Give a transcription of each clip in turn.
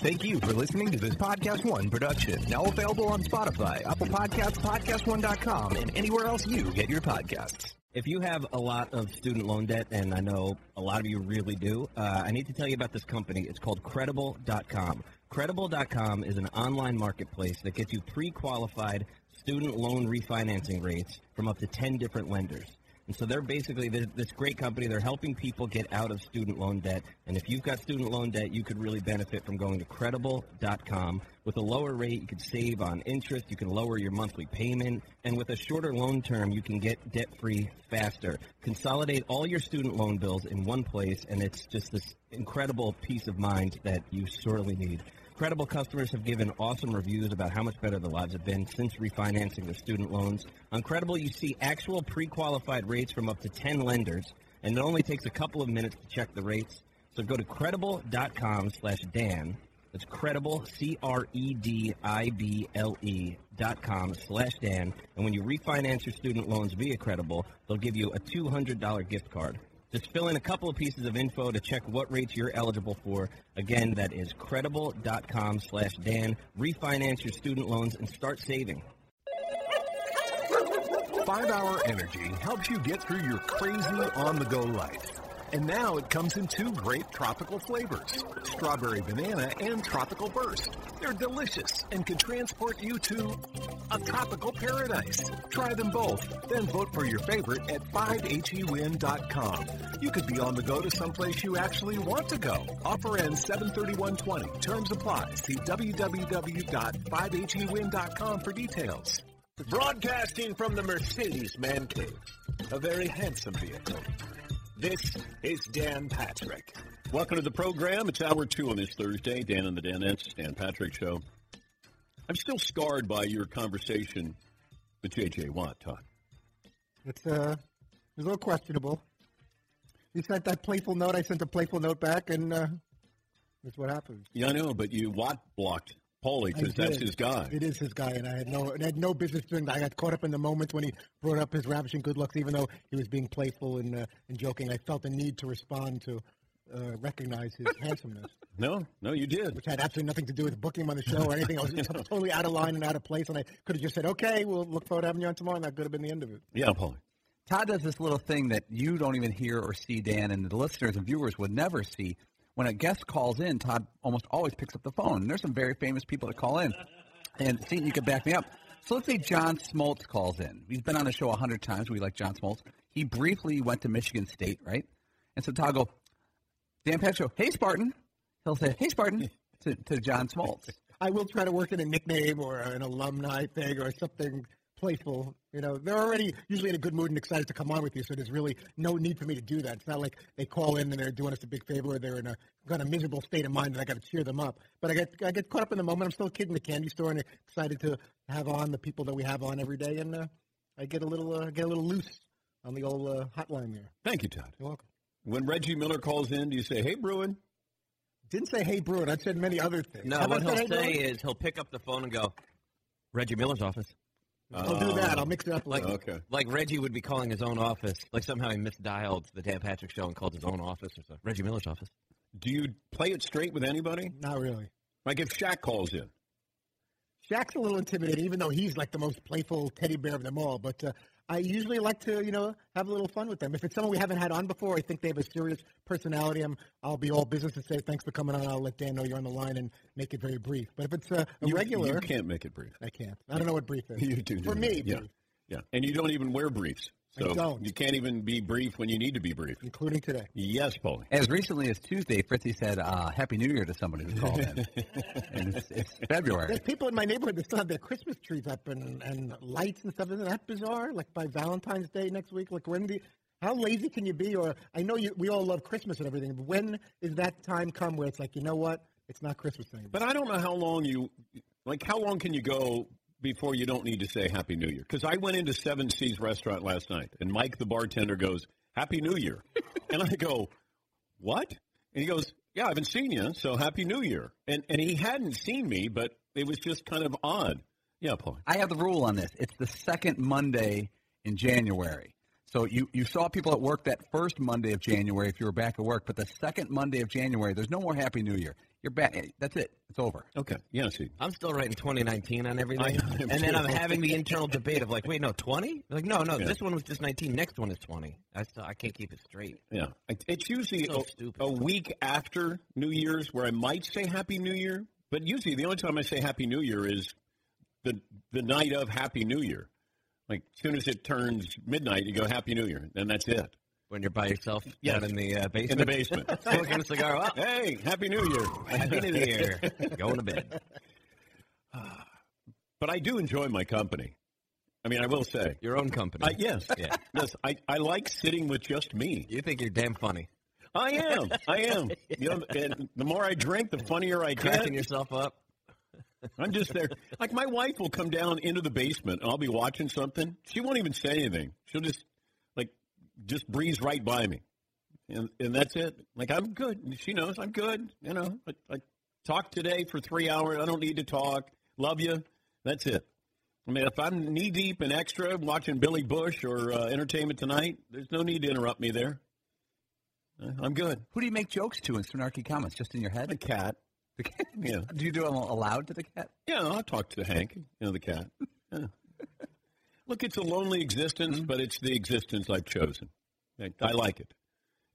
Thank you for listening to this Podcast One production. Now available on Spotify, Apple Podcasts, PodcastOne.com, and anywhere else you get your podcasts. If you have a lot of student loan debt, and I know a lot of you really do, I need to tell you about this company. It's called Credible.com. Credible.com is an online marketplace that gets you pre-qualified student loan refinancing rates from up to 10 different lenders. And so they're basically this great company. They're helping people get out of student loan debt. And if you've got student loan debt, you could really benefit from going to Credible.com. With a lower rate, you can save on interest. You can lower your monthly payment. And with a shorter loan term, you can get debt-free faster. Consolidate all your student loan bills in one place, and it's just this incredible peace of mind that you sorely need. Credible customers have given awesome reviews about how much better their lives have been since refinancing their student loans. On Credible, you see actual pre-qualified rates from up to 10 lenders, and it only takes a couple of minutes to check the rates. So go to Credible.com/Dan. That's Credible, Credible.com/Dan. And when you refinance your student loans via Credible, they'll give you a $200 gift card. Just fill in a couple of pieces of info to check what rates you're eligible for. Again, that is Credible.com/Dan. Refinance your student loans and start saving. 5 Hour Energy helps you get through your crazy on-the-go life. And now it comes in two great tropical flavors, strawberry banana and tropical burst. They're delicious and can transport you to a tropical paradise. Try them both, then vote for your favorite at 5hewin.com. You could be on the go to someplace you actually want to go. Offer ends 7/31/20. Terms apply. See www.5hewin.com for details. Broadcasting from the Mercedes Man Cave, a very handsome vehicle. This is Dan Patrick. Welcome to the program. It's hour two on this Thursday. Dan and the Danettes, Dan Patrick Show. I'm still scarred by your conversation with J.J. Watt, Todd. It's a little questionable. You sent that playful note. I sent a playful note back, and that's what happens. Yeah, I know, but you Watt blocked Paulie because that's his guy. It is his guy, and I had no business doing that. I got caught up in the moment when he brought up his ravishing good looks, even though he was being playful and joking. I felt the need to respond to recognize his handsomeness. No, you did. Which had absolutely nothing to do with booking him on the show or anything. I was totally out of line and out of place, and I could have just said, okay, we'll look forward to having you on tomorrow, and that could have been the end of it. Yeah, Paulie. Todd does this little thing that you don't even hear or see, Dan, and the listeners and viewers would never see. When a guest calls in, Todd almost always picks up the phone. And there's some very famous people that call in. And, Seton, you can back me up. So let's say John Smoltz calls in. He's been on the show 100 times. We like John Smoltz. He briefly went to Michigan State, right? And so Todd go, Dan Patrick Show, hey, Spartan. He'll say, hey, Spartan, to John Smoltz. I will try to work in a nickname or an alumni thing or something playful. You know, they're already usually in a good mood and excited to come on with you, so there's really no need for me to do that. It's not like they call in and they're doing us a big favor or they're in a miserable state of mind and I got to cheer them up. But I get caught up in the moment. I'm still a kid in the candy store and excited to have on the people that we have on every day, and I get a little loose on the old hotline there. Thank you, Todd. You're welcome. When Reggie Miller calls in, do you say, hey, Bruin? Didn't say, hey, Bruin. I said many other things. No, what he'll say is he'll pick up the phone and go, Reggie Miller's office. I'll do that. I'll mix it up later. Like Reggie would be calling his own office. Like somehow he misdialed the Dan Patrick Show and called his own office or something. Reggie Miller's office. Do you play it straight with anybody? Not really. Like if Shaq calls in. Shaq's a little intimidating, even though he's like the most playful teddy bear of them all. But I usually like to, have a little fun with them. If it's someone we haven't had on before, I think they have a serious personality. I'll be all business and say, thanks for coming on. I'll let Dan know you're on the line and make it very brief. But if it's a regular... You can't make it brief. I can't. I don't know what brief is. You do. For me, yeah. Brief. Yeah. And you don't even wear briefs. So I don't. You can't even be brief when you need to be brief. Including today. Yes, Paulie. As recently as Tuesday, Fritzy said, Happy New Year to somebody who called in. And it's February. There's people in my neighborhood that still have their Christmas trees up and lights and stuff. Isn't that bizarre? Like by Valentine's Day next week? Like how lazy can you be? Or I know we all love Christmas and everything, but when is that time come where it's like, you know what? It's not Christmas anymore. But I don't know how long can you go before you don't need to say Happy New Year. Because I went into Seven Seas Restaurant last night, and Mike, the bartender, goes, Happy New Year. And I go, what? And he goes, yeah, I haven't seen you, so Happy New Year. And he hadn't seen me, but it was just kind of odd. Yeah, Paul. I have the rule on this. It's the second Monday in January. So you saw people at work that first Monday of January if you were back at work, but the second Monday of January, there's no more Happy New Year. You're back. That's it. It's over. Okay. Yeah. See. I'm still writing 2019 on everything, and then I'm having the internal debate of like, wait, no, 20? Like, no, this one was just 19. Next one is 20. I can't keep it straight. Yeah. It's usually a week after New Year's where I might say Happy New Year, but usually the only time I say Happy New Year is the night of Happy New Year. Like, as soon as it turns midnight, you go, Happy New Year, and that's it. When you're by yourself down in the basement? In the basement. Smoking a cigar up. Hey, Happy New Year. Happy New Year. Going to bed. But I do enjoy my company. I mean, I will say. Your own company. Yes. I like sitting with just me. You think you're damn funny. I am. You know, and the more I drink, the funnier I get. Cracking yourself up. I'm just there. Like, my wife will come down into the basement, and I'll be watching something. She won't even say anything. She'll just breeze right by me. And that's it. Like, I'm good. She knows I'm good. You know, I talked today for 3 hours. I don't need to talk. Love you. That's it. I mean, if I'm knee-deep in Extra watching Billy Bush or Entertainment Tonight, there's no need to interrupt me there. I'm good. Who do you make jokes to in snarky comments? Just in your head? The cat. The cat? Yeah. Do you do them aloud to the cat? Yeah, I'll talk to Hank, the cat. Yeah. Look, it's a lonely existence, but it's the existence I've chosen. I like it.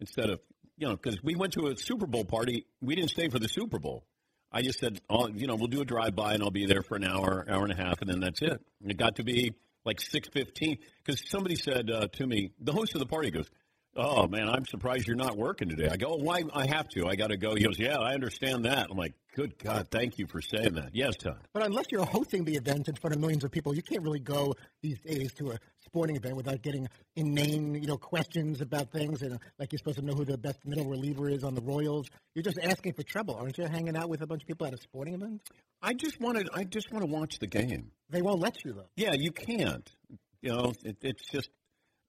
Instead of, because we went to a Super Bowl party. We didn't stay for the Super Bowl. I just said, we'll do a drive-by, and I'll be there for an hour, hour and a half, and then that's it. And it got to be like 6:15, because somebody said to me, the host of the party goes, oh, man, I'm surprised you're not working today. I go, why? I have to. I got to go. He goes, yeah, I understand that. I'm like, good God, thank you for saying that. Yes, Todd. But unless you're hosting the event in front of millions of people, you can't really go these days to a sporting event without getting inane, questions about things. And like, you're supposed to know who the best middle reliever is on the Royals. You're just asking for trouble. Aren't you hanging out with a bunch of people at a sporting event? I just want to watch the game. They won't let you, though. Yeah, you can't. It's just...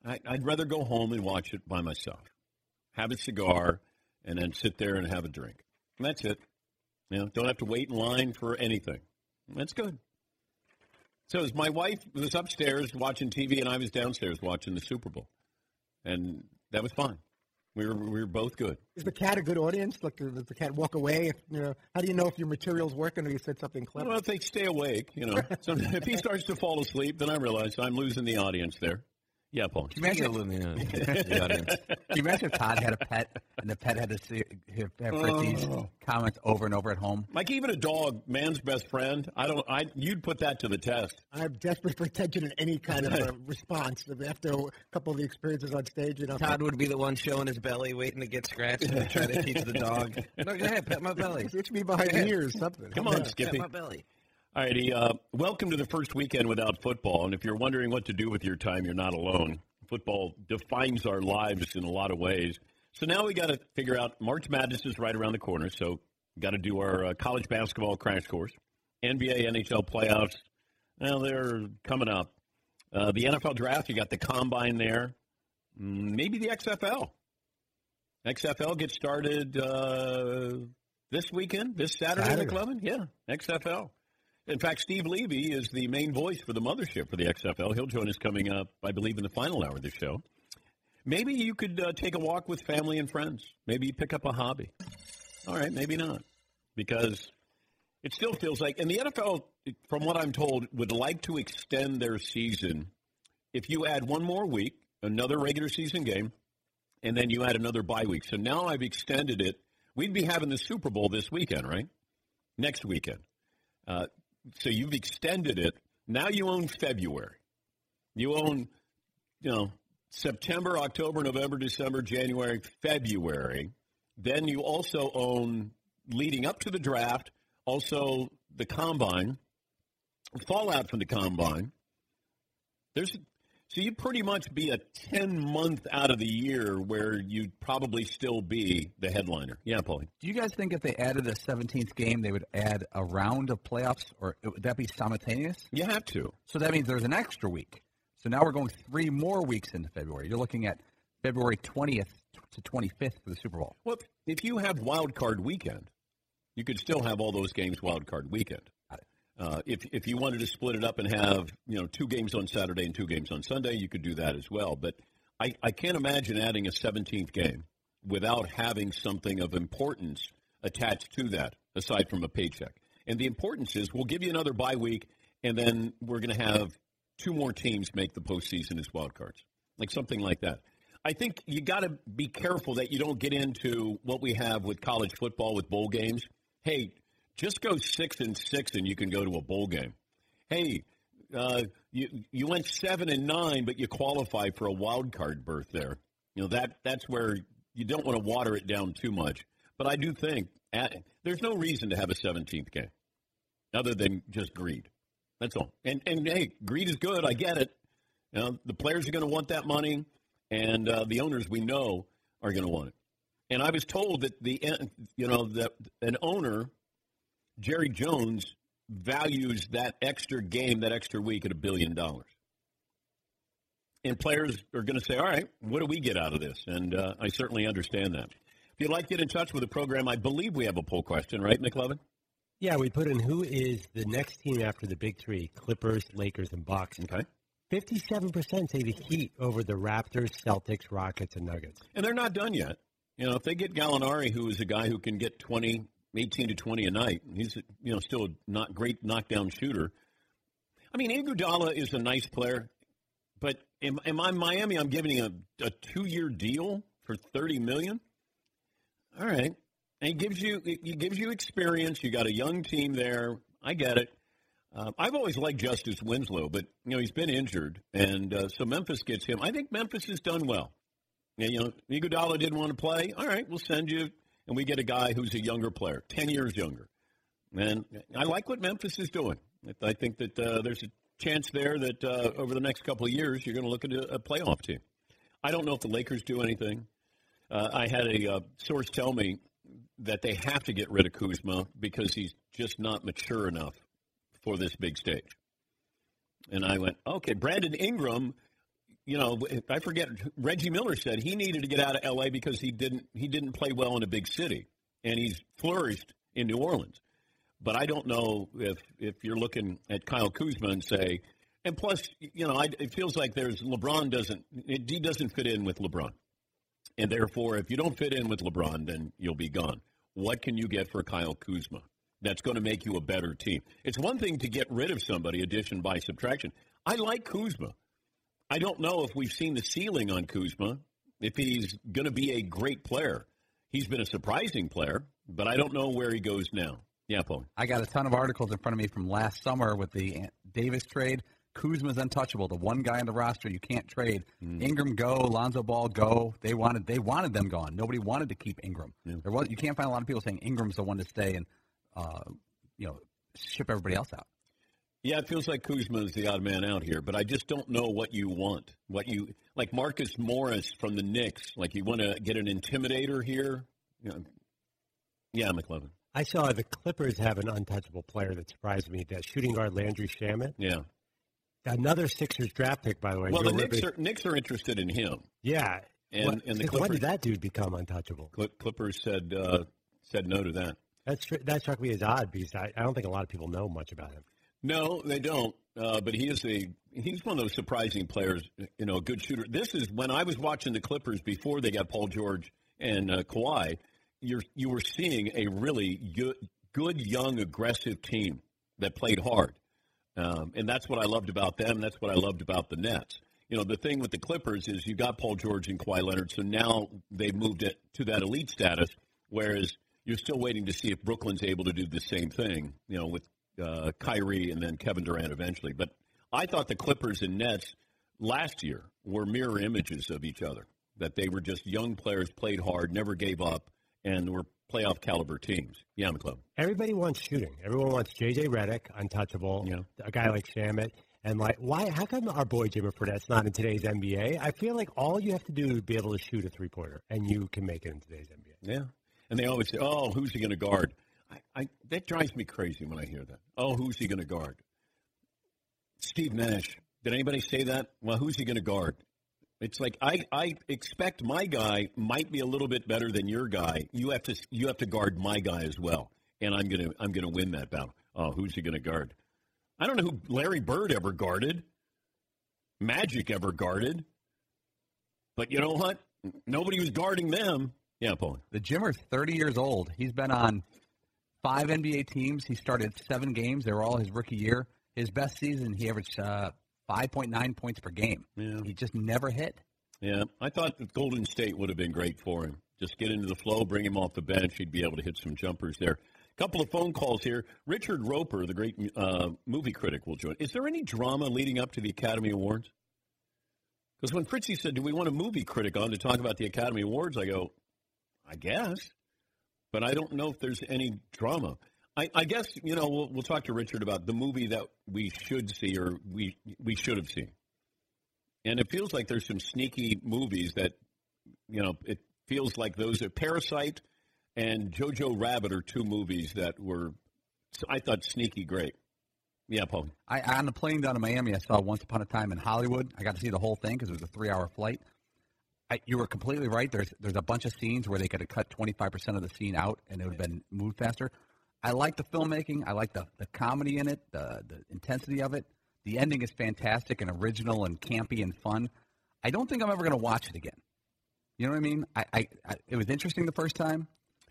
I'd rather go home and watch it by myself, have a cigar, and then sit there and have a drink. And that's it. Don't have to wait in line for anything. That's good. So as my wife was upstairs watching TV, and I was downstairs watching the Super Bowl, and that was fine. We were both good. Is the cat a good audience? Like, does the cat walk away? How do you know if your material's working or you said something clever? Well, if they stay awake, So if he starts to fall asleep, then I realize I'm losing the audience there. Yeah, Paul. Can you imagine if Todd had a pet and the pet had to have Fritzie's comments over and over at home? Like, even a dog, man's best friend. You'd put that to the test. I'm desperate for attention in any kind of a response. After a couple of the experiences on stage, Todd would be the one showing his belly, waiting to get scratched, and trying to teach the dog. No, go ahead, pet my belly. Itch me behind the ears, something. Come on, Skippy. Pet my belly. All righty, welcome to the first weekend without football. And if you're wondering what to do with your time, you're not alone. Football defines our lives in a lot of ways. So now we got to figure out, March Madness is right around the corner, so we got to do our college basketball crash course. NBA, NHL playoffs, well, they're coming up. The NFL draft, you got the combine there. Maybe the XFL. XFL gets started this weekend, this Saturday. McLovin? Yeah, XFL. In fact, Steve Levy is the main voice for the mothership for the XFL. He'll join us coming up, I believe, in the final hour of the show. Maybe you could take a walk with family and friends. Maybe you pick up a hobby. All right, maybe not, because it still feels like – and the NFL, from what I'm told, would like to extend their season. If you add one more week, another regular season game, and then you add another bye week. So now I've extended it. We'd be having the Super Bowl this weekend, right? Next weekend. So you've extended it. Now you own February. You own, September, October, November, December, January, February. Then you also own, leading up to the draft, also the combine, fallout from the combine. So you'd pretty much be a 10-month out of the year where you'd probably still be the headliner. Yeah, Paulie. Do you guys think if they added a 17th game, they would add a round of playoffs, or would that be simultaneous? You have to. So that means there's an extra week. So now we're going 3 more weeks into February. You're looking at February 20th to 25th for the Super Bowl. Well, if you have wild card weekend, you could still have all those games wild card weekend. If you wanted to split it up and have 2 games on Saturday and 2 games on Sunday, you could do that as well. But I can't imagine adding a 17th game without having something of importance attached to that, aside from a paycheck. And the importance is we'll give you another bye week, and then we're going to have two more teams make the postseason as wild cards, like something like that. I think you got to be careful that you don't get into what we have with college football with bowl games. Hey, just go 6-6, and you can go to a bowl game. Hey, you went 7-9, but you qualify for a wild card berth there. You know that's where you don't want to water it down too much. But I do think there's no reason to have a 17th game, other than just greed. That's all. And hey, greed is good. I get it. You know, the players are going to want that money. And the owners we know are going to want it. And I was told that that an owner, Jerry Jones, values that extra game, that extra week at $1 billion. And players are going to say, all right, what do we get out of this? And I certainly understand that. If you'd like to get in touch with the program, I believe we have a poll question, right, McLevin? Yeah, we put in who is the next team after the big three, Clippers, Lakers, and Bucks. Okay. 57% say the Heat over the Raptors, Celtics, Rockets, and Nuggets. And they're not done yet. You know, if they get Gallinari, who is a guy who can get 18 to 20 a night, he's, still a not great knockdown shooter. I mean, Iguodala is a nice player, but am I Miami? I'm giving him a 2-year deal for $30 million? All right. And he gives you experience. You got a young team there. I get it. I've always liked Justice Winslow, but, he's been injured, and so Memphis gets him. I think Memphis has done well. And, Iguodala didn't want to play. All right, we'll send you, and we get a guy who's a younger player, 10 years younger. And I like what Memphis is doing. I think that there's a chance there that over the next couple of years you're going to look at a playoff team. I don't know if the Lakers do anything. I had a source tell me that they have to get rid of Kuzma because he's just not mature enough for this big stage. And I went, okay, Brandon Ingram, I forget, Reggie Miller said he needed to get out of L.A. because he didn't play well in a big city, and he's flourished in New Orleans. But I don't know if you're looking at Kyle Kuzma and say, and plus, it feels like LeBron doesn't fit in with LeBron. And therefore, if you don't fit in with LeBron, then you'll be gone. What can you get for Kyle Kuzma that's going to make you a better team? It's one thing to get rid of somebody, addition by subtraction. I like Kuzma. I don't know if we've seen the ceiling on Kuzma, if he's going to be a great player. He's been a surprising player, but I don't know where he goes now. Yeah, Paul. I got a ton of articles in front of me from last summer with the Davis trade. Kuzma's untouchable, the one guy on the roster you can't trade. Mm. Ingram, go. Lonzo Ball, go. They wanted them gone. Nobody wanted to keep Ingram. Yeah. You can't find a lot of people saying Ingram's the one to stay and ship everybody else out. Yeah, it feels like Kuzma is the odd man out here, but I just don't know what you want. Like Marcus Morris from the Knicks, like you want to get an intimidator here? Yeah, McLevin. I saw the Clippers have an untouchable player that surprised me, that shooting guard Landry Shamet. Yeah. Another Sixers draft pick, by the way. Well, the Knicks are interested in him. Yeah. And the Clippers, when did that dude become untouchable? Clippers said no to that. That struck me as odd because I don't think a lot of people know much about him. No, they don't. But he's one of those surprising players, a good shooter. This is when I was watching the Clippers before they got Paul George and Kawhi, you were seeing a really good, young, aggressive team that played hard. And that's what I loved about them. That's what I loved about the Nets. The thing with the Clippers is you got Paul George and Kawhi Leonard, so now they've moved it to that elite status, whereas you're still waiting to see if Brooklyn's able to do the same thing, with Kyrie and then Kevin Durant eventually. But I thought the Clippers and Nets last year were mirror images of each other, that they were just young players, played hard, never gave up, and were playoff caliber teams. Yeah, McClellan. Everybody wants shooting. Everyone wants J.J. Redick, untouchable, a guy like Shamet. And how come our boy Jimmy Fredette's not in today's NBA? I feel like all you have to do is be able to shoot a three-pointer, and you can make it in today's NBA. Yeah. And they always say, oh, who's he going to guard? That drives me crazy when I hear that. Oh, who's he going to guard? Steve Nash. Did anybody say that? Well, who's he going to guard? It's like I expect my guy might be a little bit better than your guy. You have to guard my guy as well, and I'm gonna win that battle. Oh, who's he going to guard? I don't know who Larry Bird ever guarded. Magic ever guarded. But you know what? Nobody was guarding them. Yeah, Paul. The Jimmer's 30 years old. He's been on 5 NBA teams. He started 7 games. They were all his rookie year. His best season, he averaged 5.9 points per game. Yeah. He just never hit. Yeah, I thought that Golden State would have been great for him. Just get into the flow, bring him off the bench. He'd be able to hit some jumpers there. A couple of phone calls here. Richard Roeper, the great movie critic, will join. Is there any drama leading up to the Academy Awards? Because when Fritzy said, do we want a movie critic on to talk about the Academy Awards, I go, I guess. But I don't know if there's any drama. I guess, you know, we'll talk to Richard about the movie that we should see or we should have seen. And it feels like there's some sneaky movies that, you know, it feels like those are Parasite and Jojo Rabbit are two movies that were, I thought, sneaky great. Yeah, Paul. On the plane down to Miami, I saw Once Upon a Time in Hollywood. I got to see the whole thing because it was a 3-hour flight. You were completely right. There's a bunch of scenes where they could have cut 25% of the scene out and it would have been moved faster. I like the filmmaking. I like the comedy in it, the intensity of it. The ending is fantastic and original and campy and fun. I don't think I'm ever going to watch it again. You know what I mean? It was interesting the first time.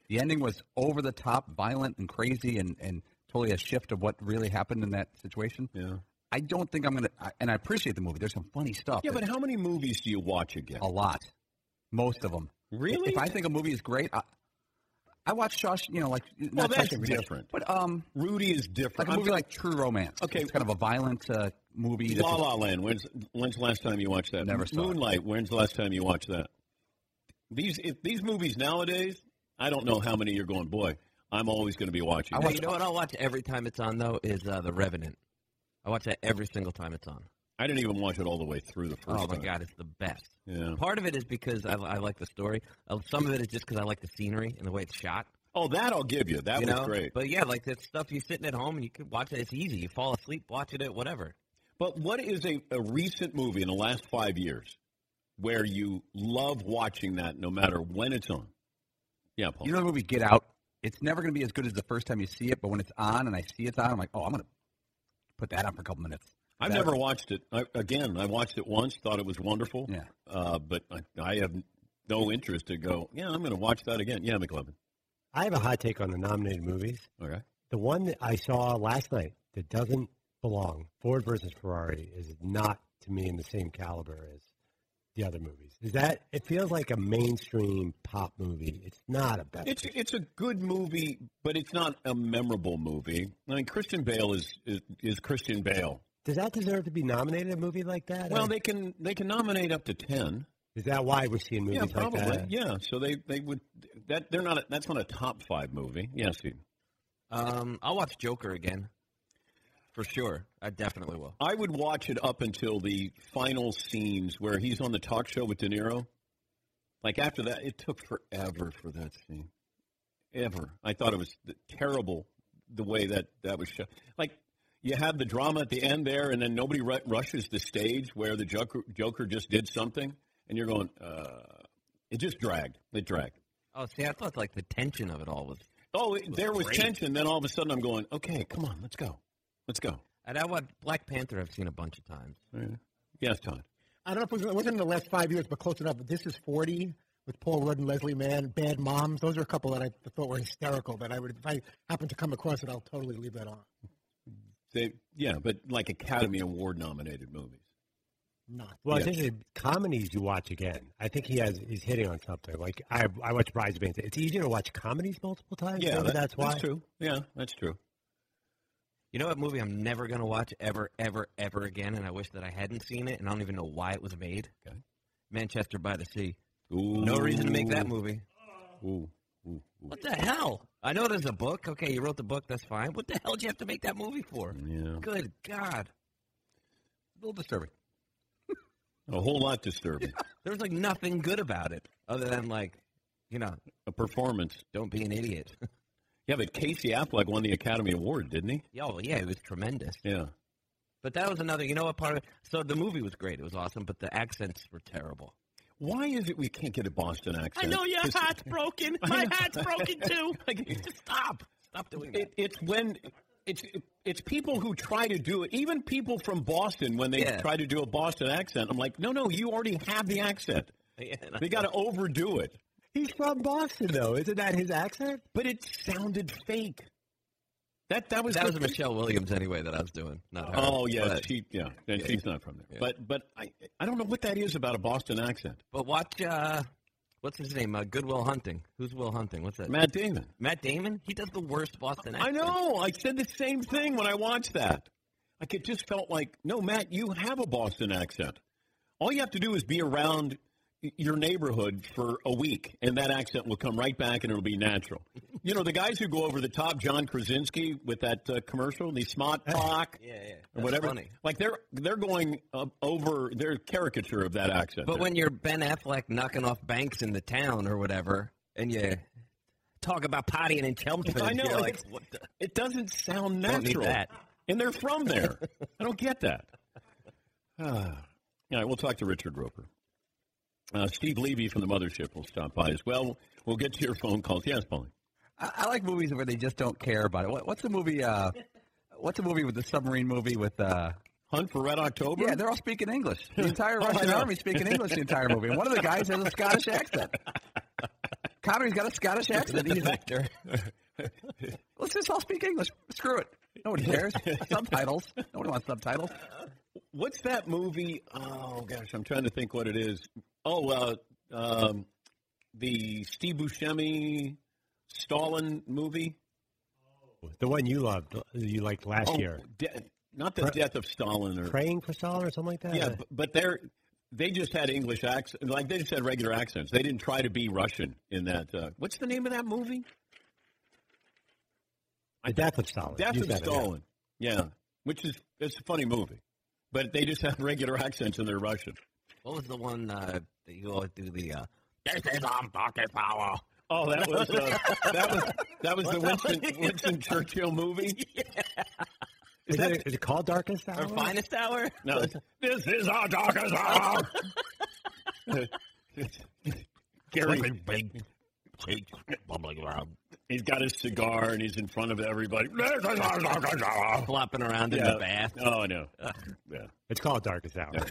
The ending was over the top, violent and crazy, and totally a shift of what really happened in that situation. Yeah. I don't think I'm going to – and I appreciate the movie. There's some funny stuff. Yeah, but how many movies do you watch again? A lot. Most of them. Really? If I think a movie is great, I watch Shawshank, you know, like – Well, that's different. But Rudy is different. Like a movie like True Romance. Okay. It's kind of a violent movie. La La Land. When's the last time you watched that? Never saw Moonlight. It. When's the last time you watched that? These movies nowadays, I don't know how many you're going, boy, I'm always going to be watching. You know what I'll watch every time it's on, though, is The Revenant. I watch that every single time it's on. I didn't even watch it all the way through the first time. Oh, my God, it's the best. Yeah. Part of it is because I like the story. Some of it is just because I like the scenery and the way it's shot. Oh, that I'll give you. That you was know? Great. But, yeah, like that stuff, you're sitting at home and you can watch it. It's easy. You fall asleep watching it, whatever. But what is a recent movie in the last 5 years where you love watching that no matter when it's on? Yeah, Paul. You know the movie Get Out? It's never going to be as good as the first time you see it, but when it's on and I see it's on, I'm like, oh, I'm going to put that on for a couple minutes. I've never watched it. I watched it once, thought it was wonderful. Yeah. But I have no interest to go, yeah, I'm going to watch that again. Yeah, McLevin. I have a hot take on the nominated movies. Okay. The one that I saw last night that doesn't belong, Ford versus Ferrari, is not, to me, in the same caliber as the other movies. Is that it feels like a mainstream pop movie. It's not a bad movie. It's a good movie, but it's not a memorable movie. I mean, Christian Bale is Christian Bale. Does that deserve to be nominated, a movie like that? Well, they can nominate up to 10. Is that why we're seeing movies like that? Yeah, probably. Yeah, so they would that they're not that's not a top 5 movie. Yeah, Steve. I'll watch Joker again. For sure. I definitely will. I would watch it up until the final scenes where he's on the talk show with De Niro. Like, after that, it took forever for that scene. Ever. I thought it was terrible the way that was shot. Like, you have the drama at the end there, and then nobody rushes the stage where the Joker just did something, and you're going, it just dragged. It dragged. Oh, see, I thought, like, the tension of it all was there was great tension. Then all of a sudden I'm going, okay, come on, let's go. Let's go. And I watched Black Panther. I've seen a bunch of times. Mm-hmm. Yes, Todd. I don't know if it wasn't in the last 5 years, but close enough. This Is 40 with Paul Rudd and Leslie Mann. Bad Moms. Those are a couple that I thought were hysterical. That I would, if I happen to come across it, I'll totally leave that on. But like Academy Award nominated movies. Not. Well, yes. I think the comedies you watch again. I think he's hitting on something. Like I watch Bridesmaids. It's easier to watch comedies multiple times. Yeah, that's why. That's true. Yeah, that's true. You know what movie I'm never going to watch ever, ever, ever again, and I wish that I hadn't seen it, and I don't even know why it was made? Okay. Manchester by the Sea. Ooh. No reason to make that movie. Ooh. What the hell? I know there's a book. Okay, you wrote the book. That's fine. What the hell did you have to make that movie for? Yeah. Good God. A little disturbing. A whole lot disturbing. Yeah. There was, like, nothing good about it other than, like, you know. A performance. Don't be an idiot. Yeah, but Casey Affleck won the Academy Award, didn't he? Oh, yeah, it was tremendous. Yeah. But that was another, you know what, part of it? So the movie was great. It was awesome, but the accents were terrible. Why is it we can't get a Boston accent? I know your heart's broken. My heart's broken, too. Just stop. Stop doing that. It's people who try to do it. Even people from Boston, when they try to do a Boston accent, I'm like, no, you already have the accent. They got to overdo it. He's from Boston, though. Isn't that his accent? But it sounded fake. That was Michelle Williams anyway that I was doing. Not her. Oh yeah, she's not from there. Yeah. But I don't know what that is about a Boston accent. But watch what's his name? Good Will Hunting. Who's Will Hunting? What's that? Matt Damon. He does the worst Boston accent. I know. I said the same thing when I watched that. Like it just felt like no, Matt, you have a Boston accent. All you have to do is be around your neighborhood for a week, and that accent will come right back, and it'll be natural. You know, the guys who go over the top, John Krasinski with that commercial, the Smart Talk, or whatever. Funny. Like, they're going over their caricature of that accent. But when you're Ben Affleck knocking off banks in the town or whatever, and you talk about pottying and Chelmsford, I know, like, what the? It doesn't sound natural. Don't need that. And they're from there. I don't get that. All right, we'll talk to Richard Roeper. Steve Levy from the Mothership will stop by as well. We'll get to your phone calls. Yes, Paulie. I like movies where they just don't care about it. What's the movie? What's the movie with the submarine movie with Hunt for Red October? Yeah, they're all speaking English. The entire Russian army speaking English the entire movie. And one of the guys has a Scottish accent. Connery's got a Scottish accent. He's an actor. Let's just all speak English. Screw it. Nobody cares. Subtitles. Nobody wants subtitles. What's that movie? Oh gosh, I'm trying to think what it is. Oh, the Steve Buscemi, Stalin movie. The one you loved, you liked last year. Not the death of Stalin, or Praying for Stalin, or something like that. Yeah, but they just had English accents, like they just had regular accents. They didn't try to be Russian in that. What's the name of that movie? The Death of Stalin. Death of Stalin. Yeah, which is it's a funny movie, but they just have regular accents and they're Russian. What was the one that you always do the this is our pocket power? Oh, that was the Winston Churchill movie. Yeah. Is it called Darkest Hour? Or Finest Hour? No, this is our Darkest Hour. Gary big bubbling around. He's got his cigar and he's in front of everybody. Flopping around in the bath. Oh, no. Yeah. It's called Darkest Hour. All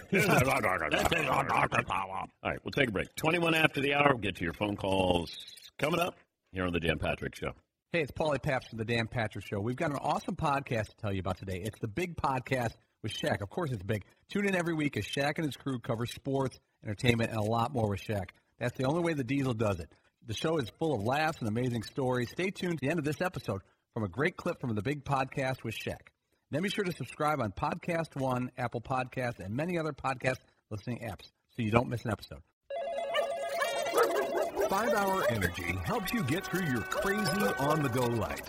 right, we'll take a break. 21 after the hour. We'll get to your phone calls coming up here on The Dan Patrick Show. Hey, it's Paulie Papps from The Dan Patrick Show. We've got an awesome podcast to tell you about today. It's the Big Podcast with Shaq. Of course, it's big. Tune in every week as Shaq and his crew cover sports, entertainment, and a lot more with Shaq. That's the only way the Diesel does it. The show is full of laughs and amazing stories. Stay tuned to the end of this episode from a great clip from the Big Podcast with Shaq. Then be sure to subscribe on Podcast One, Apple Podcasts, and many other podcast listening apps so you don't miss an episode. 5 Hour Energy helps you get through your crazy on-the-go life.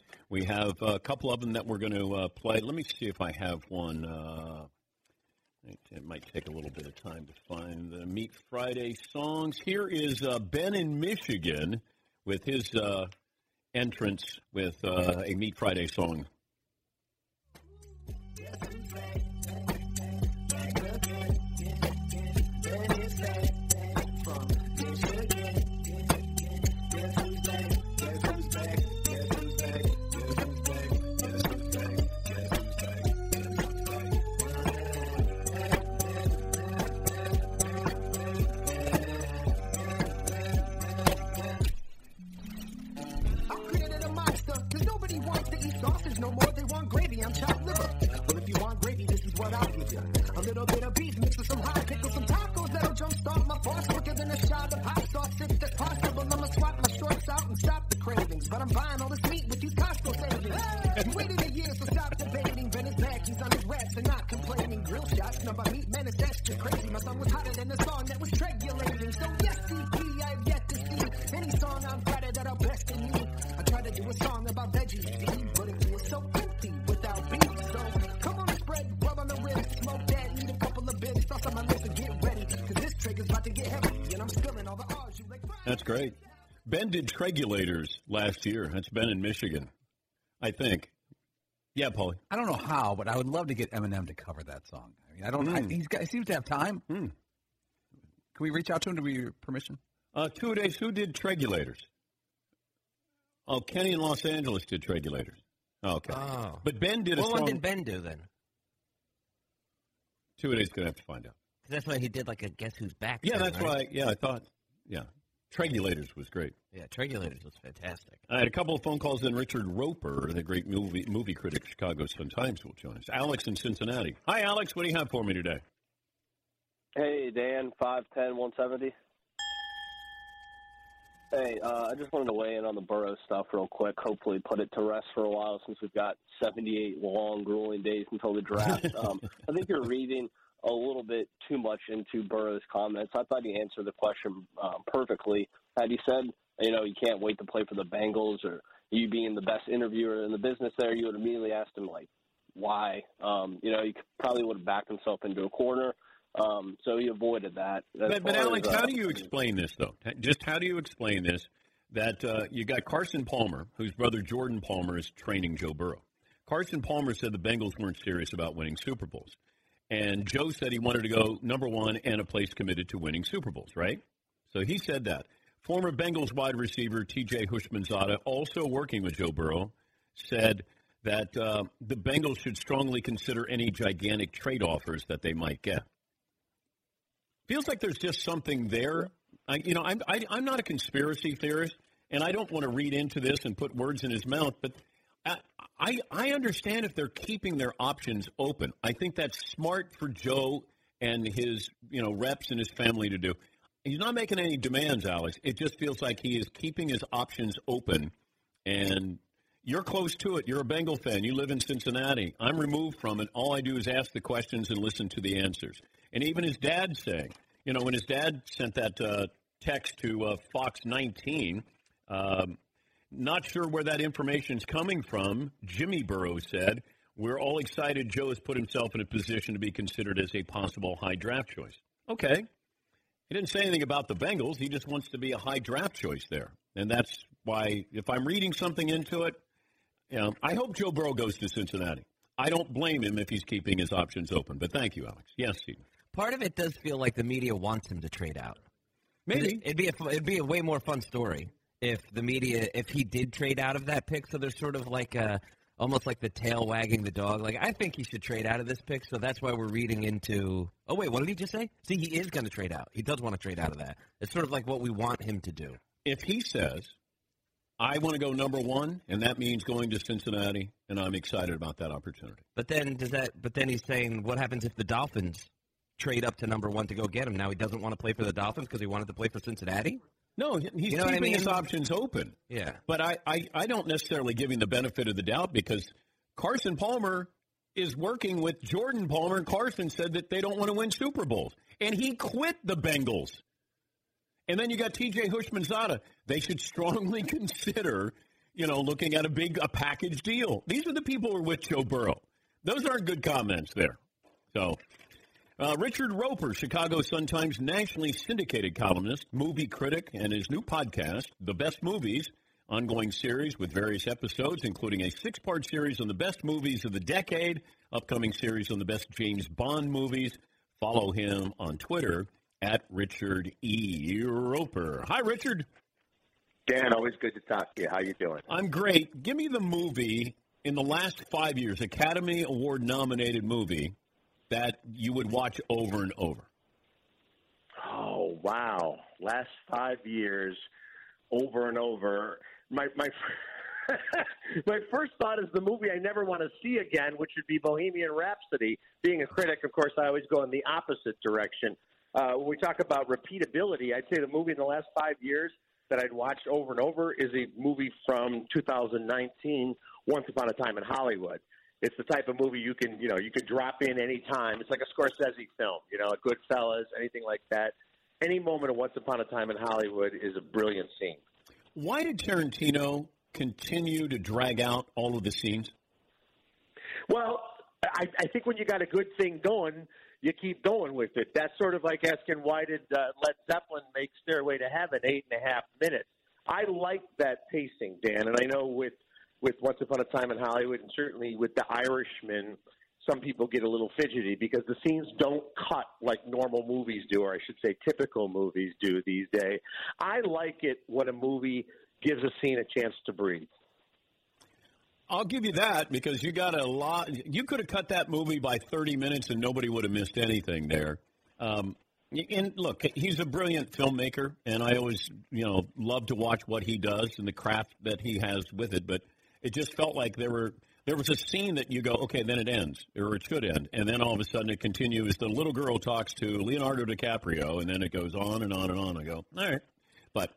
We have a couple of them that we're going to play. Let me see if I have one. It might take a little bit of time to find the Meat Friday songs. Here is Ben in Michigan with his entrance with a Meat Friday song. That's great. Ben did Tregulators last year. That's Ben in Michigan, I think. Yeah, Paulie. I don't know how, but I would love to get Eminem to cover that song. I mean, I don't. He seems to have time. Mm. Can we reach out to him? Do we have permission? 2 days. Who did Tregulators? Oh, Kenny in Los Angeles did Tregulators. Okay. Oh. But Ben did a song. What did Ben do then? 2 days. Going to have to find out. That's why he did like a Guess Who's Back. Yeah, that's right? I thought. Yeah. Tregulators was great. Yeah, Tregulators was fantastic. I had a couple of phone calls, and Richard Roeper, the great movie critic, Chicago Sun-Times, will join us. Alex in Cincinnati. Hi, Alex. What do you have for me today? Hey, Dan, 5'10", 170. Hey, I just wanted to weigh in on the Burrow stuff real quick, hopefully put it to rest for a while since we've got 78 long, grueling days until the draft. I think you're reading a little bit too much into Burrow's comments. I thought he answered the question perfectly. Had he said, you can't wait to play for the Bengals, or you being the best interviewer in the business there, you would immediately ask him, like, why? He probably would have backed himself into a corner. So he avoided that. But Alex, how do you explain this, though? Just how do you explain this, that you got Carson Palmer, whose brother Jordan Palmer is training Joe Burrow. Carson Palmer said the Bengals weren't serious about winning Super Bowls. And Joe said he wanted to go number one and a place committed to winning Super Bowls, right? So he said that. Former Bengals wide receiver T.J. Hushmanzada, also working with Joe Burrow, said that the Bengals should strongly consider any gigantic trade offers that they might get. Feels like there's just something there. I'm not a conspiracy theorist, and I don't want to read into this and put words in his mouth, but I understand if they're keeping their options open. I think that's smart for Joe and his, reps and his family to do. He's not making any demands, Alex. It just feels like he is keeping his options open, and you're close to it. You're a Bengal fan. You live in Cincinnati. I'm removed from it. All I do is ask the questions and listen to the answers. And even his dad saying, when his dad sent that text to Fox 19, not sure where that information's coming from, Jimmy Burrow said, we're all excited Joe has put himself in a position to be considered as a possible high draft choice. Okay. He didn't say anything about the Bengals. He just wants to be a high draft choice there. And that's why, if I'm reading something into it, I hope Joe Burrow goes to Cincinnati. I don't blame him if he's keeping his options open. But thank you, Alex. Yes, Stephen. Part of it does feel like the media wants him to trade out. Maybe. It'd be a way more fun story. If he did trade out of that pick, so there's sort of like almost like the tail wagging the dog. Like, I think he should trade out of this pick, so that's why we're reading into, oh, wait, what did he just say? See, he is going to trade out. He does want to trade out of that. It's sort of like what we want him to do. If he says, I want to go number one, and that means going to Cincinnati, and I'm excited about that opportunity. But then he's saying, what happens if the Dolphins trade up to number one to go get him? Now he doesn't want to play for the Dolphins because he wanted to play for Cincinnati? No, he's keeping his options open. Yeah. But I don't necessarily give him the benefit of the doubt because Carson Palmer is working with Jordan Palmer, and Carson said that they don't want to win Super Bowls. And he quit the Bengals. And then you got T.J. Hushmanzada. They should strongly consider, looking at a package deal. These are the people who are with Joe Burrow. Those aren't good comments there. So... Richard Roeper, Chicago Sun-Times nationally syndicated columnist, movie critic, and his new podcast, The Best Movies, ongoing series with various episodes, including a 6-part series on the best movies of the decade, upcoming series on the best James Bond movies. Follow him on Twitter at Richard E. Roeper. Hi, Richard. Dan, always good to talk to you. How you doing? I'm great. Give me the movie in the last 5 years, Academy Award-nominated movie, that you would watch over and over? Oh, wow. Last 5 years, over and over. My my first thought is the movie I never want to see again, which would be Bohemian Rhapsody. Being a critic, of course, I always go in the opposite direction. When we talk about repeatability, I'd say the movie in the last 5 years that I'd watched over and over is a movie from 2019, Once Upon a Time in Hollywood. It's the type of movie you can drop in any time. It's like a Scorsese film, a Goodfellas, anything like that. Any moment of Once Upon a Time in Hollywood is a brilliant scene. Why did Tarantino continue to drag out all of the scenes? Well, I think when you got a good thing going, you keep going with it. That's sort of like asking why did Led Zeppelin make Stairway to Heaven 8.5 minutes. I like that pacing, Dan. And I know with Once Upon a Time in Hollywood and certainly with The Irishman, some people get a little fidgety because the scenes don't cut like normal movies do, or I should say typical movies do these days. I like it when a movie gives a scene a chance to breathe. I'll give you that because you got a lot. You could have cut that movie by 30 minutes and nobody would have missed anything there. And look, he's a brilliant filmmaker, and I always, love to watch what he does and the craft that he has with it. But it just felt like there was a scene that you go, okay, then it ends, or it should end, and then all of a sudden it continues. The little girl talks to Leonardo DiCaprio, and then it goes on and on and on. I go, all right, but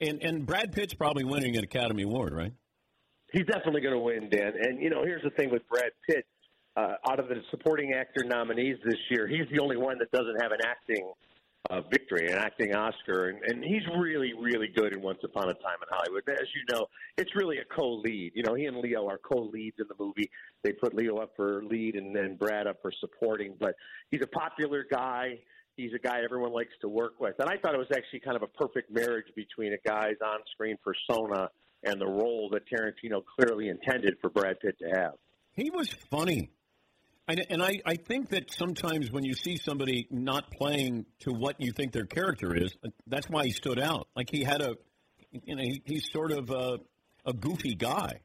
and Brad Pitt's probably winning an Academy Award, right? He's definitely going to win, Dan. And here's the thing with Brad Pitt: out of the supporting actor nominees this year, he's the only one that doesn't have an acting victory, an acting Oscar, and he's really, really good in Once Upon a Time in Hollywood. As you know, it's really a co-lead. He and Leo are co-leads in the movie. They put Leo up for lead and then Brad up for supporting, but he's a popular guy. He's a guy everyone likes to work with, and I thought it was actually kind of a perfect marriage between a guy's on-screen persona and the role that Tarantino clearly intended for Brad Pitt to have. He was funny. And I think that sometimes when you see somebody not playing to what you think their character is, that's why he stood out. Like he had he's sort of a goofy guy.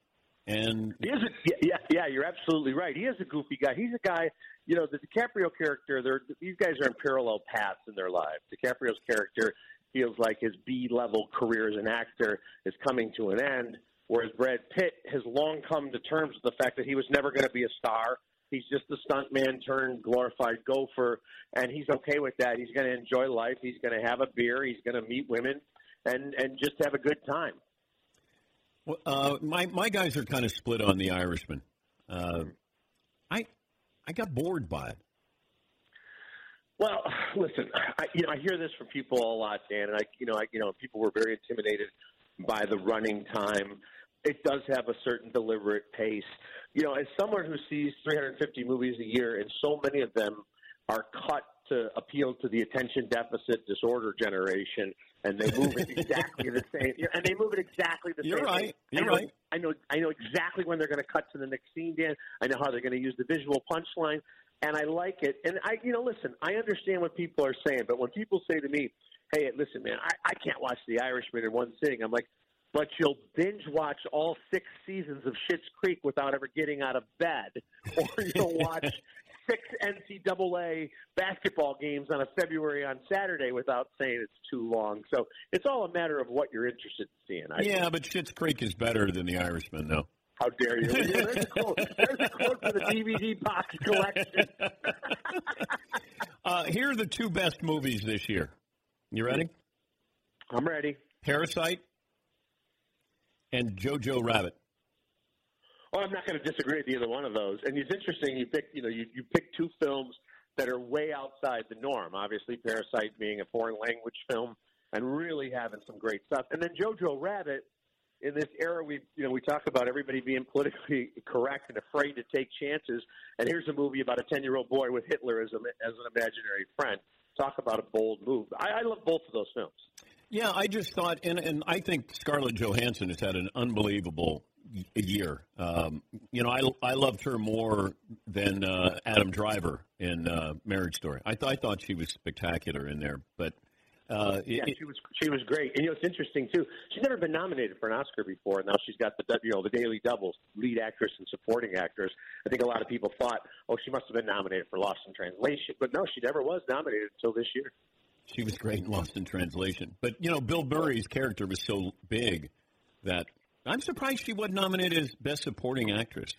And yeah, you're absolutely right. He is a goofy guy. He's a guy, the DiCaprio character, these guys are in parallel paths in their lives. DiCaprio's character feels like his B-level career as an actor is coming to an end, whereas Brad Pitt has long come to terms with the fact that he was never going to be a star. He's just a stuntman turned glorified gopher, and he's okay with that. He's going to enjoy life. He's going to have a beer. He's going to meet women and just have a good time. Well, my guys are kind of split on The Irishman. I got bored by it. Well, listen, I hear this from people a lot, Dan, and I people were very intimidated by the running time. It does have a certain deliberate pace. As someone who sees 350 movies a year, and so many of them are cut to appeal to the attention deficit disorder generation, and they move it exactly the same. And they move it exactly the same. You're right. I know exactly when they're going to cut to the next scene, Dan. I know how they're going to use the visual punchline, and I like it. And listen, I understand what people are saying, but when people say to me, "Hey, listen, man, I can't watch The Irishman in one sitting," I'm like, but you'll binge-watch all 6 seasons of Schitt's Creek without ever getting out of bed. Or you'll watch 6 NCAA basketball games on Saturday without saying it's too long. So it's all a matter of what you're interested in seeing. I think. But Schitt's Creek is better than The Irishman, though. How dare you? There's a quote for the DVD box collection. Here are the 2 best movies this year. You ready? I'm ready. Parasite. And Jojo Rabbit. Oh, I'm not going to disagree with either one of those. And it's interesting you pick, you pick 2 films that are way outside the norm. Obviously, Parasite being a foreign language film and really having some great stuff. And then Jojo Rabbit, in this era we talk about everybody being politically correct and afraid to take chances. And here's a movie about a 10-year-old boy with Hitler as an imaginary friend. Talk about a bold move. I love both of those films. Yeah, I just thought, and I think Scarlett Johansson has had an unbelievable year. I loved her more than Adam Driver in Marriage Story. I thought she was spectacular in there, but she was great. And it's interesting too. She's never been nominated for an Oscar before, and now she's got the daily doubles, lead actress and supporting actress. I think a lot of people thought, oh, she must have been nominated for Lost in Translation, but no, she never was nominated until this year. She was great in Lost in Translation. But, Bill Murray's character was so big that I'm surprised she wasn't nominated as Best Supporting Actress.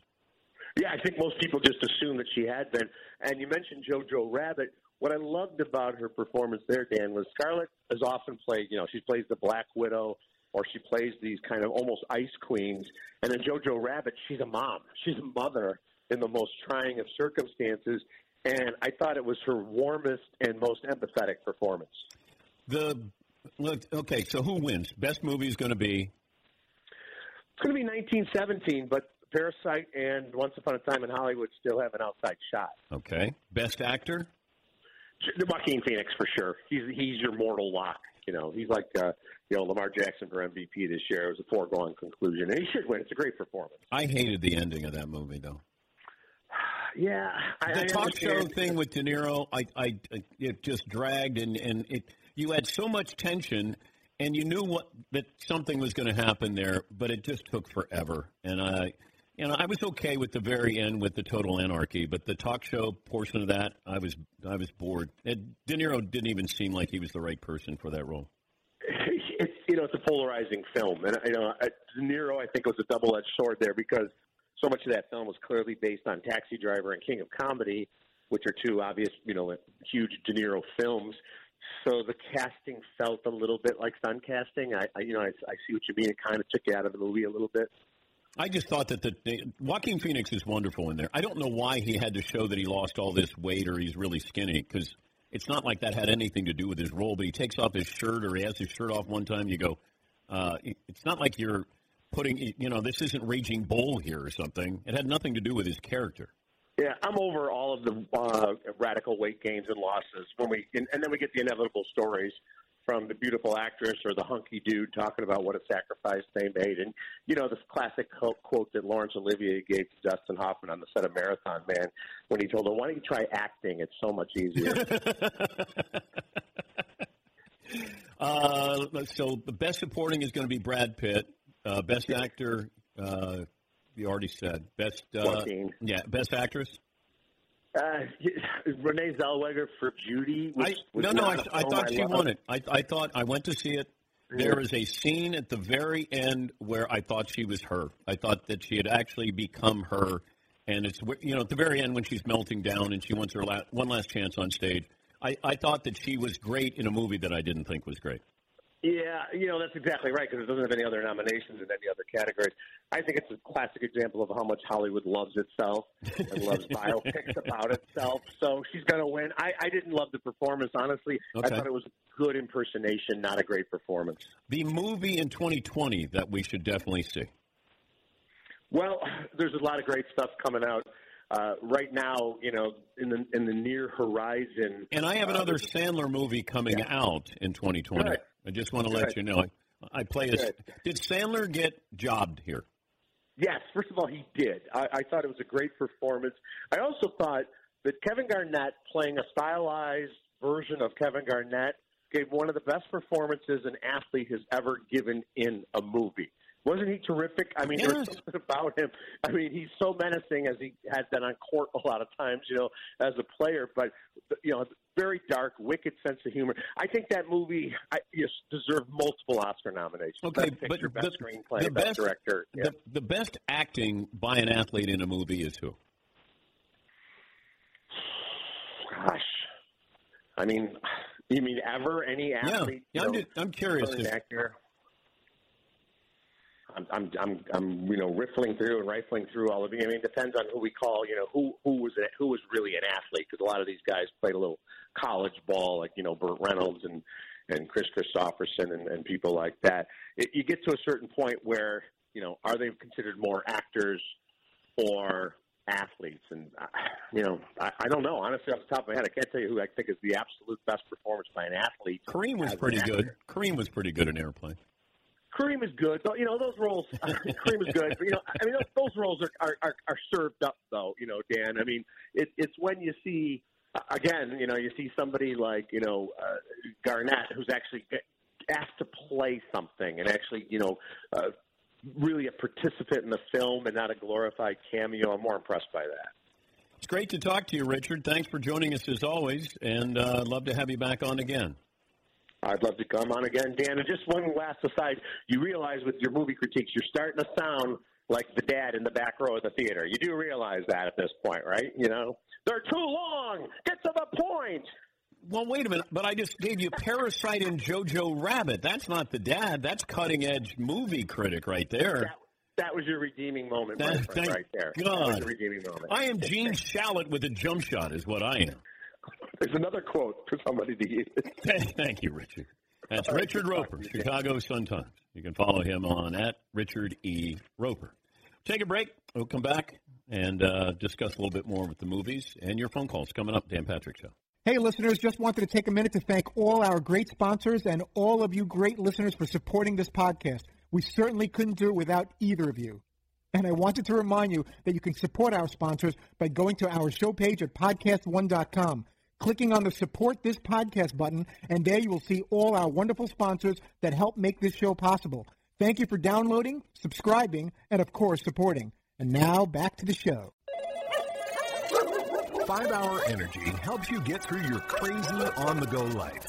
Yeah, I think most people just assume that she had been. And you mentioned Jojo Rabbit. What I loved about her performance there, Dan, was Scarlett has often played, she plays the Black Widow or she plays these kind of almost ice queens. And in Jojo Rabbit, she's a mom. She's a mother in the most trying of circumstances. And I thought it was her warmest and most empathetic performance. So who wins? Best movie is going to be? It's going to be 1917, but Parasite and Once Upon a Time in Hollywood still have an outside shot. Okay. Best actor? Joaquin Phoenix for sure. He's your mortal lock. You know, he's like, you know, Lamar Jackson for MVP this year. It was a foregone conclusion. And he should win. It's a great performance. I hated the ending of that movie, though. Yeah. The talk show thing with De Niro, it just dragged, and you had so much tension, and you knew that something was going to happen there, but it just took forever. And I was okay with the very end with the total anarchy, but the talk show portion of that, I was bored. And De Niro didn't even seem like he was the right person for that role. It's a polarizing film, and De Niro, I think, was a double-edged sword there because so much of that film was clearly based on Taxi Driver and King of Comedy, which are two obvious, huge De Niro films. So the casting felt a little bit like stunt casting. I see what you mean. It kind of took you out of the movie a little bit. I just thought that Joaquin Phoenix is wonderful in there. I don't know why he had to show that he lost all this weight or he's really skinny, because it's not like that had anything to do with his role, but he takes off his shirt or he has his shirt off one time. You go, it's not like you're putting, this isn't Raging Bull here or something. It had nothing to do with his character. Yeah, I'm over all of the radical weight gains and losses. And then we get the inevitable stories from the beautiful actress or the hunky dude talking about what a sacrifice they made. And, this classic quote that Laurence Olivier gave to Dustin Hoffman on the set of Marathon Man when he told her, why don't you try acting? It's so much easier. So the best supporting is going to be Brad Pitt. Best actor, you already said. Best actress. Renee Zellweger for Judy. I thought she won it. I went to see it. There is a scene at the very end where I thought she was her. I thought that she had actually become her, and it's at the very end when she's melting down and she wants her one last chance on stage. I thought that she was great in a movie that I didn't think was great. Yeah, that's exactly right, because it doesn't have any other nominations in any other categories. I think it's a classic example of how much Hollywood loves itself and loves biopics about itself. So she's going to win. I didn't love the performance, honestly. Okay. I thought it was a good impersonation, not a great performance. The movie in 2020 that we should definitely see. Well, there's a lot of great stuff coming out. Right now, in the near horizon. And I have another Sandler movie coming out in 2020. Good. I just want to let you know. I play this. Did Sandler get jobbed here? Yes. First of all, he did. I thought it was a great performance. I also thought that Kevin Garnett playing a stylized version of Kevin Garnett gave one of the best performances an athlete has ever given in a movie. Wasn't he terrific? I mean, There was something about him. I mean, he's so menacing, as he has been on court a lot of times, as a player. But, very dark, wicked sense of humor. I think that movie deserved multiple Oscar nominations. Okay, best picture, best screenplay, best director. Yeah. The best acting by an athlete in a movie is who? Gosh. I mean, you mean ever? Any athlete? Yeah, I'm curious. I'm rifling through all of you. I mean, it depends on who we call. Who was really an athlete, because a lot of these guys played a little college ball, like Burt Reynolds and Chris Kristofferson and people like that. You get to a certain point where are they considered more actors or athletes? And I don't know. Honestly, off the top of my head, I can't tell you who I think is the absolute best performance by an athlete. Kareem was pretty good. Kareem was pretty good in Airplane. Kareem is good. Those roles, Kareem is good. But, those roles are served up, though, Dan. I mean, it's when you see, again, you see somebody like, Garnett, who's actually asked to play something and actually, really a participant in the film and not a glorified cameo. I'm more impressed by that. It's great to talk to you, Richard. Thanks for joining us as always, and I'd love to have you back on again. I'd love to come on again, Dan. And just one last aside, you realize with your movie critiques, you're starting to sound like the dad in the back row of the theater. You do realize that at this point, right? They're too long. Get to the point. Well, wait a minute, but I just gave you Parasite and Jojo Rabbit. That's not the dad. That's cutting-edge movie critic right there. That was your redeeming moment right there. God. That was your redeeming moment. I am Gene Shalit with a jump shot is what I am. There's another quote for somebody to use. Thank you, Richard. That's Richard Roeper, Chicago Sun-Times. You can follow him on at Richard E. Roeper. Take a break. We'll come back and discuss a little bit more with the movies and your phone calls coming up. Dan Patrick Show. Hey, listeners, just wanted to take a minute to thank all our great sponsors and all of you great listeners for supporting this podcast. We certainly couldn't do it without either of you. And I wanted to remind you that you can support our sponsors by going to our show page at PodcastOne.com, clicking on the Support This Podcast button, and there you will see all our wonderful sponsors that help make this show possible. Thank you for downloading, subscribing, and, of course, supporting. And now, back to the show. 5 Hour Energy helps you get through your crazy on-the-go life.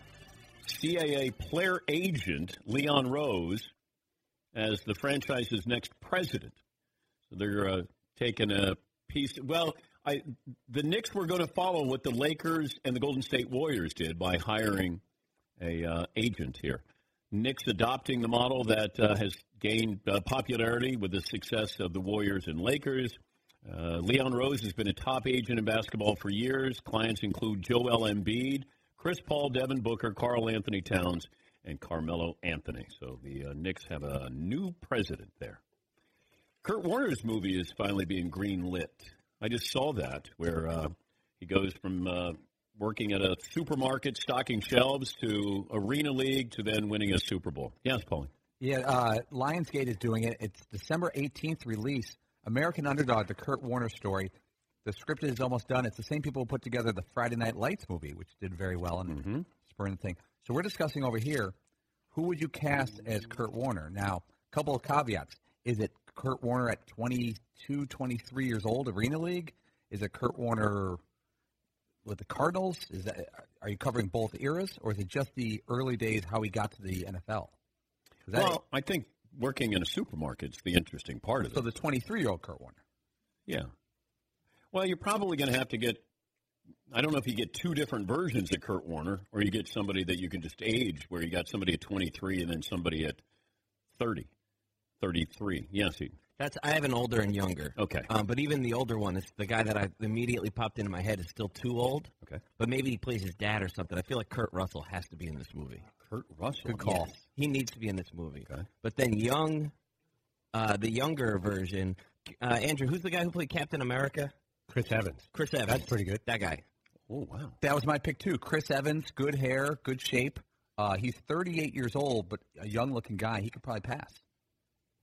CAA player agent Leon Rose as the franchise's next president. So they're taking a piece. Well, the Knicks were going to follow what the Lakers and the Golden State Warriors did by hiring a agent here. Knicks adopting the model that has gained popularity with the success of the Warriors and Lakers. Leon Rose has been a top agent in basketball for years. Clients include Joel Embiid, Chris Paul, Devin Booker, Karl Anthony Towns, and Carmelo Anthony. So the Knicks have a new president there. Kurt Warner's movie is finally being greenlit. I just saw that, where he goes from working at a supermarket, stocking shelves, to Arena League, to then winning a Super Bowl. Yes, Paulie? Yeah, Lionsgate is doing it. It's December 18th release. American Underdog, the Kurt Warner story. The script is almost done. It's the same people who put together the Friday Night Lights movie, which did very well and spurned the thing. So we're discussing over here, who would you cast as Kurt Warner? Now, a couple of caveats. Is it Kurt Warner at 22, 23 years old, Arena League? Is it Kurt Warner with the Cardinals? Are you covering both eras, or is it just the early days, how he got to the NFL? Well, I think working in a supermarket is the interesting part of it. So the 23-year-old Kurt Warner. Yeah. Well, you're probably going to have to get – I don't know if you get two different versions of Kurt Warner, or you get somebody that you can just age, where you got somebody at 23 and then somebody at 30, 33. Yes, Eden. I have an older and younger. Okay. But even the older one, the guy that I immediately popped into my head is still too old. Okay. But maybe he plays his dad or something. I feel like Kurt Russell has to be in this movie. Kurt Russell? Good call. Yes, he needs to be in this movie. Okay. But then the younger version Andrew, who's the guy who played Captain America? Chris Evans. That's pretty good. That guy. Oh, wow. That was my pick, too. Chris Evans, good hair, good shape. He's 38 years old, but a young-looking guy. He could probably pass.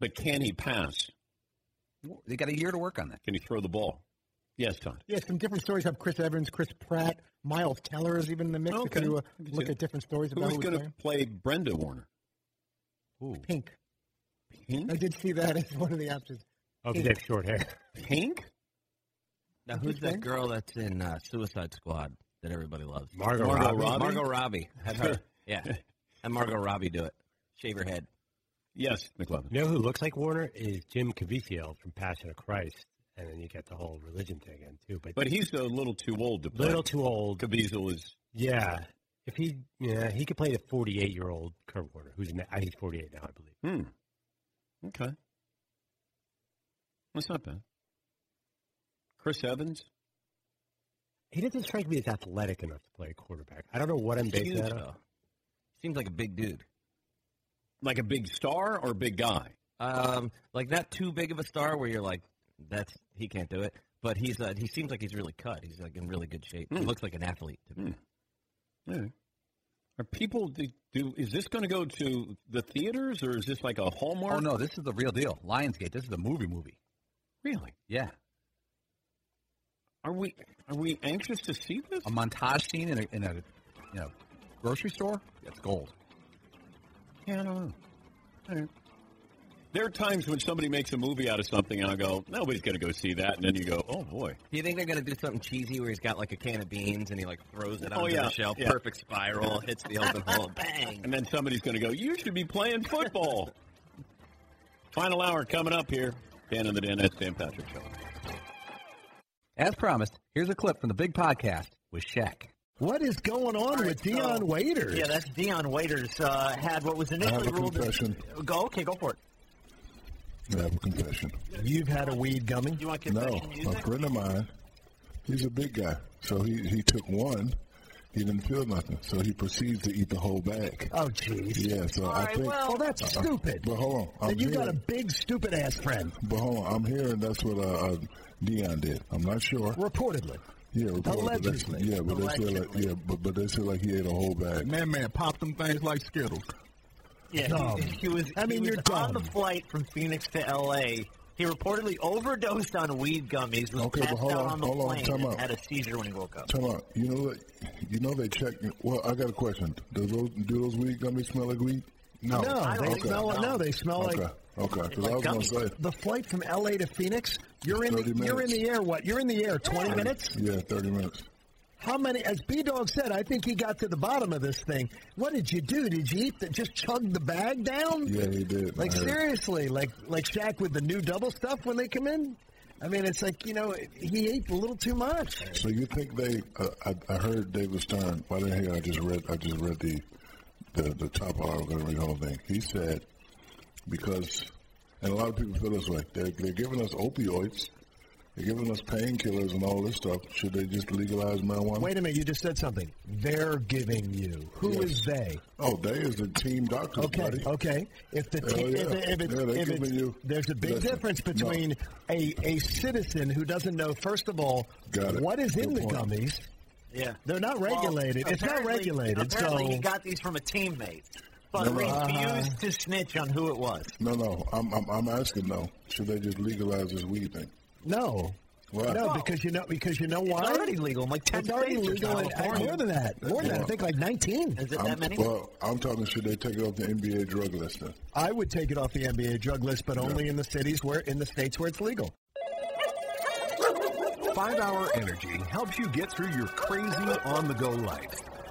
But can he pass? They got a year to work on that. Can he throw the ball? Yes, Todd. Yes, some different stories have Chris Evans, Chris Pratt, Miles Teller is even in the mix. Okay. To look at different stories about who's going to play Brenda Warner? Ooh. Pink? I did see that as one of the options. Oh, because they have short hair. Pink? Now, who's that girl that's in Suicide Squad that everybody loves? Margot Robbie. Margot Robbie. Have her. Yeah. And Margot Robbie do it. Shave her head. Yes, McLovin. You know who looks like Warner is Jim Caviezel from Passion of Christ. And then you get the whole religion thing in, too. But he's a little too old to play. A little too old. Caviezel is... Yeah. If he could play the 48-year-old Kurt Warner, who's he's 48 now, I believe. Hmm. Okay. That's not bad. Chris Evans? He doesn't strike me as athletic enough to play quarterback. I don't know what I'm basing that on. Seems like a big dude. Like a big star or a big guy? Like not too big of a star where you're like, he can't do it. But he's he seems like he's really cut. He's like in really good shape. He looks like an athlete to me. Yeah. Are people is this going to go to the theaters or is this like a Hallmark? Oh no, this is the real deal. Lionsgate. This is the movie. Really? Yeah. Are we anxious to see this? A montage scene in a grocery store? That's gold. Yeah, I don't know. All right. There are times when somebody makes a movie out of something, and I go, nobody's going to go see that. And then you go, oh, boy. Do you think they're going to do something cheesy where he's got, like, a can of beans, and he, like, throws it onto the shelf, perfect spiral, hits the open hole, bang. And then somebody's going to go, you should be playing football. Final hour coming up here. Dan and the Danettes, Dan Patrick Show. As promised, here's a clip from the big podcast with Shaq. What is going on with Dion Waiters? Yeah, that's Dion Waiters. Had what was initially ruled as... Go, okay, go for it. I have a confession. You've had a weed gummy? You want confession music? No, a friend of mine, he's a big guy. So he took one. He didn't feel nothing. So he proceeds to eat the whole bag. Oh, jeez. Yeah, so that's stupid. But hold on. Then you got a big, stupid-ass friend. But hold on. I'm hearing that's what Dion did. I'm not sure. Reportedly. Yeah, allegedly. Yeah, but they said like he ate a whole bag. Man, popped them things like Skittles. Yeah, he was on the flight from Phoenix to L.A. He reportedly overdosed on weed gummies, was passed out on the plane, and had a seizure when he woke up. Time out. You know they check. Well, I got a question. Do those weed gummies smell like weed? No. No, they smell like... Because I was going to say... The flight from L.A. to Phoenix, you're in the air 20 minutes? Yeah, 30 minutes. How many, as B-Dog said, I think he got to the bottom of this thing. What did you do? Did you just chug the bag down? Yeah, he did. Like, seriously, like Shaq with the new double stuff when they come in? I mean, it's like, he ate a little too much. So you think they, I heard David Stern, by the way, I just read the top article and the whole thing. He said, because, and a lot of people feel this way, they're giving us opioids. They're giving us painkillers and all this stuff. Should they just legalize marijuana? Wait a minute. You just said something. They're giving you. Who is they? Oh, they is the team doctors, buddy. Okay. If the team, yeah. if there's a big difference between a citizen who doesn't know, first of all, what is in the gummies. Yeah. They're not regulated. Well, it's not regulated. Apparently he got these from a teammate. But refused to snitch on who it was. No. I'm asking, though. Should they just legalize this weed thing? No. What? No, because you know why? It's already legal. I'm like 10 it's already legal. More than that. I think like 19. Is it that many? Well, I'm talking, should they take it off the NBA drug list then? I would take it off the NBA drug list, but only in the cities in the states where it's legal. 5-Hour Energy helps you get through your crazy on-the-go life.